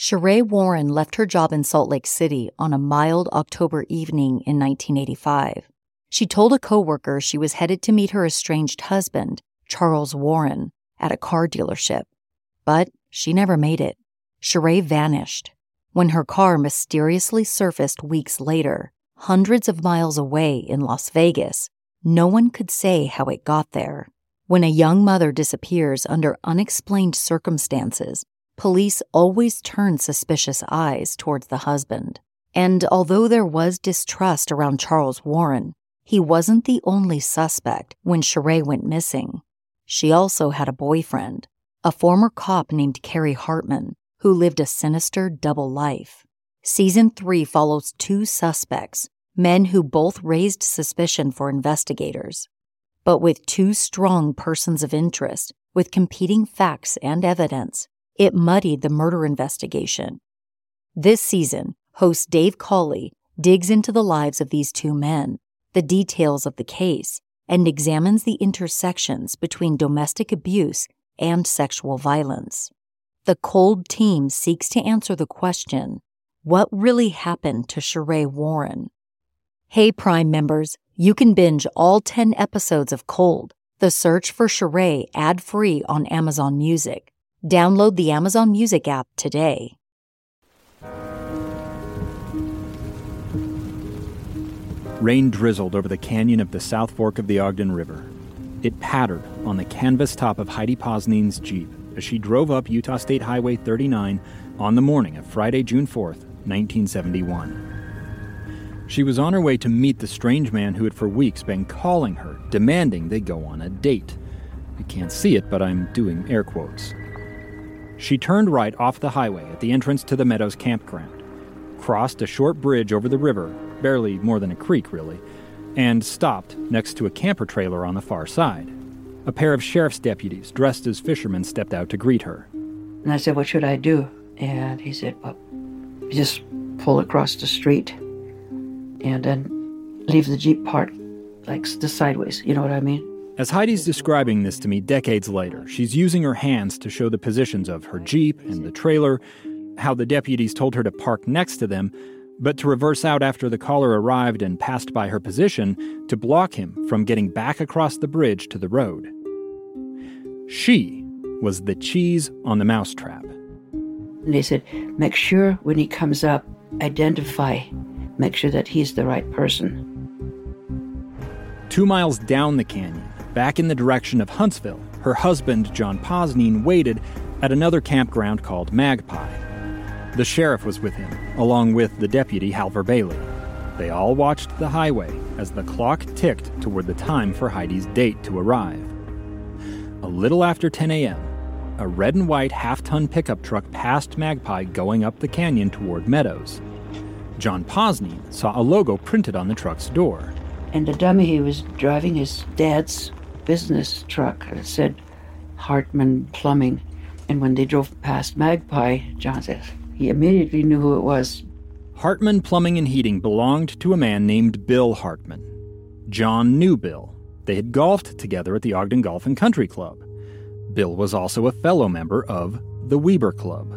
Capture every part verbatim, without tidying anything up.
Sheree Warren left her job in Salt Lake City on a mild October evening in nineteen eighty-five. She told a coworker she was headed to meet her estranged husband, Charles Warren, at a car dealership. But she never made it. Sheree vanished. When her car mysteriously surfaced weeks later, hundreds of miles away in Las Vegas, no one could say how it got there. When a young mother disappears under unexplained circumstances, police always turned suspicious eyes towards the husband. And although there was distrust around Charles Warren, he wasn't the only suspect when Sheree went missing. She also had a boyfriend, a former cop named Cary Hartman, who lived a sinister double life. Season three follows two suspects, men who both raised suspicion for investigators. But with two strong persons of interest, with competing facts and evidence, it muddied the murder investigation. This season, host Dave Cawley digs into the lives of these two men, the details of the case, and examines the intersections between domestic abuse and sexual violence. The COLD team seeks to answer the question, what really happened to Sheree Warren? Hey Prime members, you can binge all ten episodes of COLD, The Search for Sheree, ad-free on Amazon Music. Download the Amazon Music app today. Rain drizzled over the canyon of the South Fork of the Ogden River. It pattered on the canvas top of Heidi Posnine's Jeep as she drove up Utah State Highway thirty-nine on the morning of Friday, June fourth, nineteen seventy-one. She was on her way to meet the strange man who had for weeks been calling her, demanding they go on a date. You can't see it, but I'm doing air quotes. She turned right off the highway at the entrance to the Meadows campground, crossed a short bridge over the river, barely more than a creek, really, and stopped next to a camper trailer on the far side. A pair of sheriff's deputies dressed as fishermen stepped out to greet her. And I said, "What should I do?" And he said, "Well, just pull across the street and then leave the Jeep parked like the sideways, you know what I mean?" As Heidi's describing this to me decades later, she's using her hands to show the positions of her Jeep and the trailer, how the deputies told her to park next to them, but to reverse out after the caller arrived and passed by her position to block him from getting back across the bridge to the road. She was the cheese on the mousetrap. And they said, "Make sure when he comes up, identify, make sure that he's the right person." Two miles down the canyon, back in the direction of Huntsville, her husband, John Posnine, waited at another campground called Magpie. The sheriff was with him, along with the deputy, Halver Bailey. They all watched the highway as the clock ticked toward the time for Heidi's date to arrive. A little after ten a.m., a red and white half-ton pickup truck passed Magpie going up the canyon toward Meadows. John Posnine saw a logo printed on the truck's door. And the dummy, he was driving his dad's business truck. It said Hartman Plumbing. And when they drove past Magpie, John says, he immediately knew who it was. Hartman Plumbing and Heating belonged to a man named Bill Hartman. John knew Bill. They had golfed together at the Ogden Golf and Country Club. Bill was also a fellow member of the Weber Club.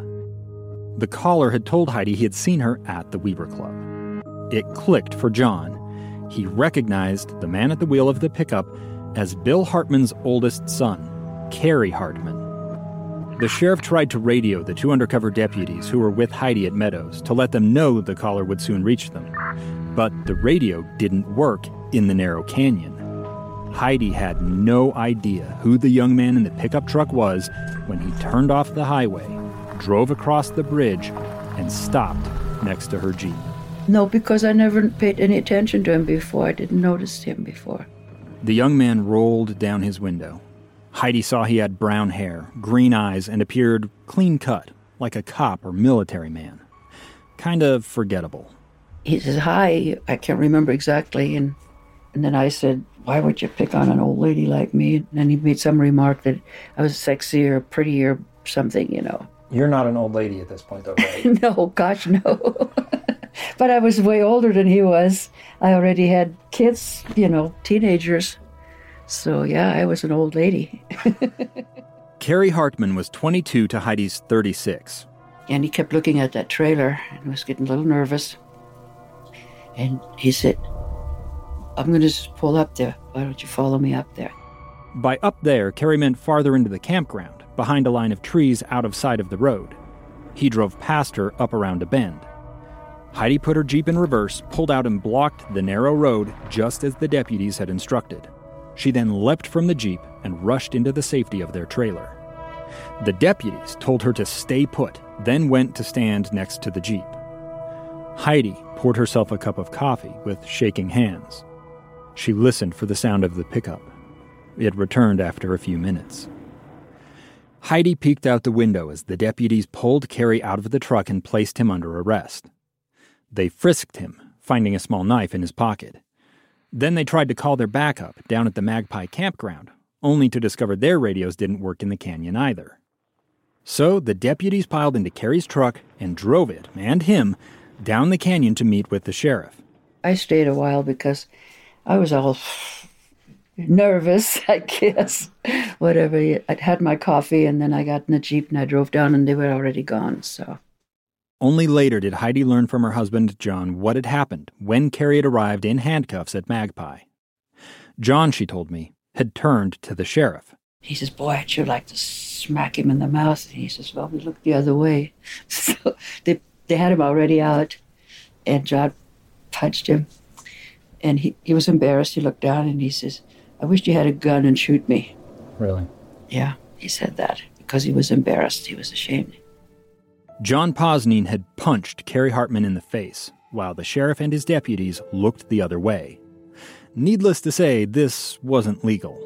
The caller had told Heidi he had seen her at the Weber Club. It clicked for John. He recognized the man at the wheel of the pickup as Bill Hartman's oldest son, Cary Hartman. The sheriff tried to radio the two undercover deputies who were with Heidi at Meadows to let them know the caller would soon reach them. But the radio didn't work in the narrow canyon. Heidi had no idea who the young man in the pickup truck was when he turned off the highway, drove across the bridge, and stopped next to her Jeep. No, because I never paid any attention to him before. I didn't notice him before. The young man rolled down his window. Heidi saw he had brown hair, green eyes, and appeared clean-cut, like a cop or military man. Kind of forgettable. He says, hi, I can't remember exactly. And, and then I said, why would you pick on an old lady like me? And then he made some remark that I was sexy or pretty or something, you know. You're not an old lady at this point, though, right? No, gosh, no. But I was way older than he was. I already had kids, you know, teenagers. So, yeah, I was an old lady. Cary Hartman was twenty-two to Heidi's thirty-six. And he kept looking at that trailer and was getting a little nervous. And he said, I'm going to just pull up there. Why don't you follow me up there? By up there, Cary meant farther into the campground, behind a line of trees out of sight of the road. He drove past her up around a bend. Heidi put her Jeep in reverse, pulled out and blocked the narrow road just as the deputies had instructed. She then leapt from the Jeep and rushed into the safety of their trailer. The deputies told her to stay put, then went to stand next to the Jeep. Heidi poured herself a cup of coffee with shaking hands. She listened for the sound of the pickup. It returned after a few minutes. Heidi peeked out the window as the deputies pulled Cary out of the truck and placed him under arrest. They frisked him, finding a small knife in his pocket. Then they tried to call their backup down at the Magpie campground, only to discover their radios didn't work in the canyon either. So the deputies piled into Cary's truck and drove it, and him, down the canyon to meet with the sheriff. I stayed a while because I was all nervous, I guess. Whatever, I'd had my coffee, and then I got in the Jeep and I drove down and they were already gone, so... Only later did Heidi learn from her husband, John, what had happened when Cary had arrived in handcuffs at Magpie. John, she told me, had turned to the sheriff. He says, boy, I'd sure like to smack him in the mouth. And he says, well, we looked the other way. So they, they had him already out, and John punched him. And he, he was embarrassed. He looked down, and he says, I wish you had a gun and shoot me. Really? Yeah, he said that because he was embarrassed. He was ashamed. John Posnine had punched Cary Hartman in the face, while the sheriff and his deputies looked the other way. Needless to say, this wasn't legal.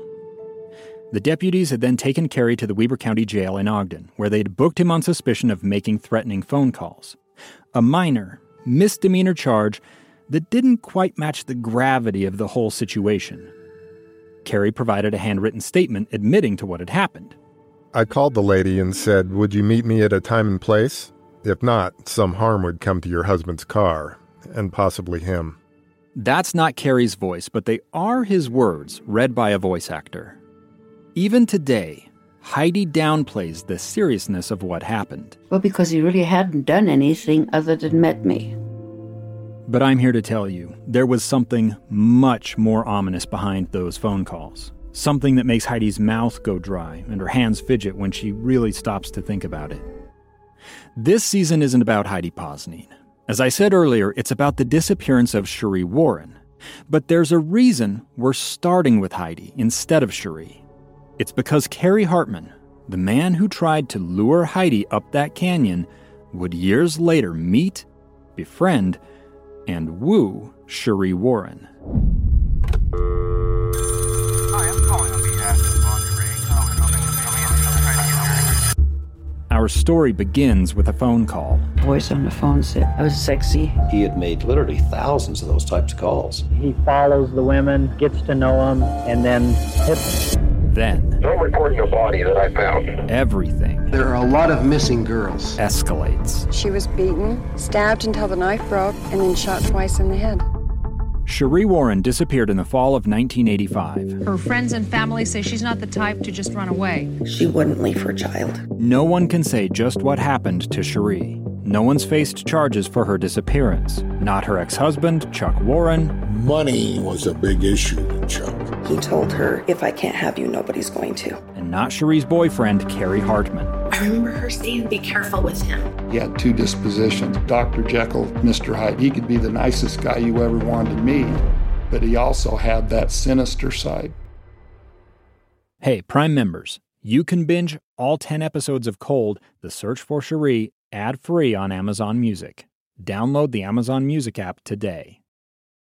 The deputies had then taken Cary to the Weber County Jail in Ogden, where they'd booked him on suspicion of making threatening phone calls. A minor, misdemeanor charge that didn't quite match the gravity of the whole situation. Cary provided a handwritten statement admitting to what had happened. I called the lady and said, would you meet me at a time and place? If not, some harm would come to your husband's car, and possibly him. That's not Cary's voice, but they are his words, read by a voice actor. Even today, Heidi downplays the seriousness of what happened. Well, because he really hadn't done anything other than met me. But I'm here to tell you, there was something much more ominous behind those phone calls. Something that makes Heidi's mouth go dry and her hands fidget when she really stops to think about it. This season isn't about Heidi Posnine. As I said earlier, it's about the disappearance of Sheree Warren. But there's a reason we're starting with Heidi instead of Sheree. It's because Cary Hartman, the man who tried to lure Heidi up that canyon, would years later meet, befriend, and woo Sheree Warren. Our story begins with a phone call. The voice on the phone said, I was sexy. He had made literally thousands of those types of calls. He follows the women, gets to know them, and then hits them. Then. Don't report your body that I found. Everything. There are a lot of missing girls. Escalates. She was beaten, stabbed until the knife broke, and then shot twice in the head. Sheree Warren disappeared in the fall of nineteen eighty-five. Her friends and family say she's not the type to just run away. She wouldn't leave her child. No one can say just what happened to Sheree. No one's faced charges for her disappearance. Not her ex-husband, Chuck Warren. Money was a big issue to Chuck. He told her, if I can't have you, nobody's going to. And not Sheree's boyfriend, Cary Hartman. I remember her saying, be careful with him. He had two dispositions, Doctor Jekyll, Mister Hyde. He could be the nicest guy you ever wanted to meet, but he also had that sinister side. Hey, Prime members, you can binge all ten episodes of COLD, The Search for Sheree, ad-free on Amazon Music. Download the Amazon Music app today.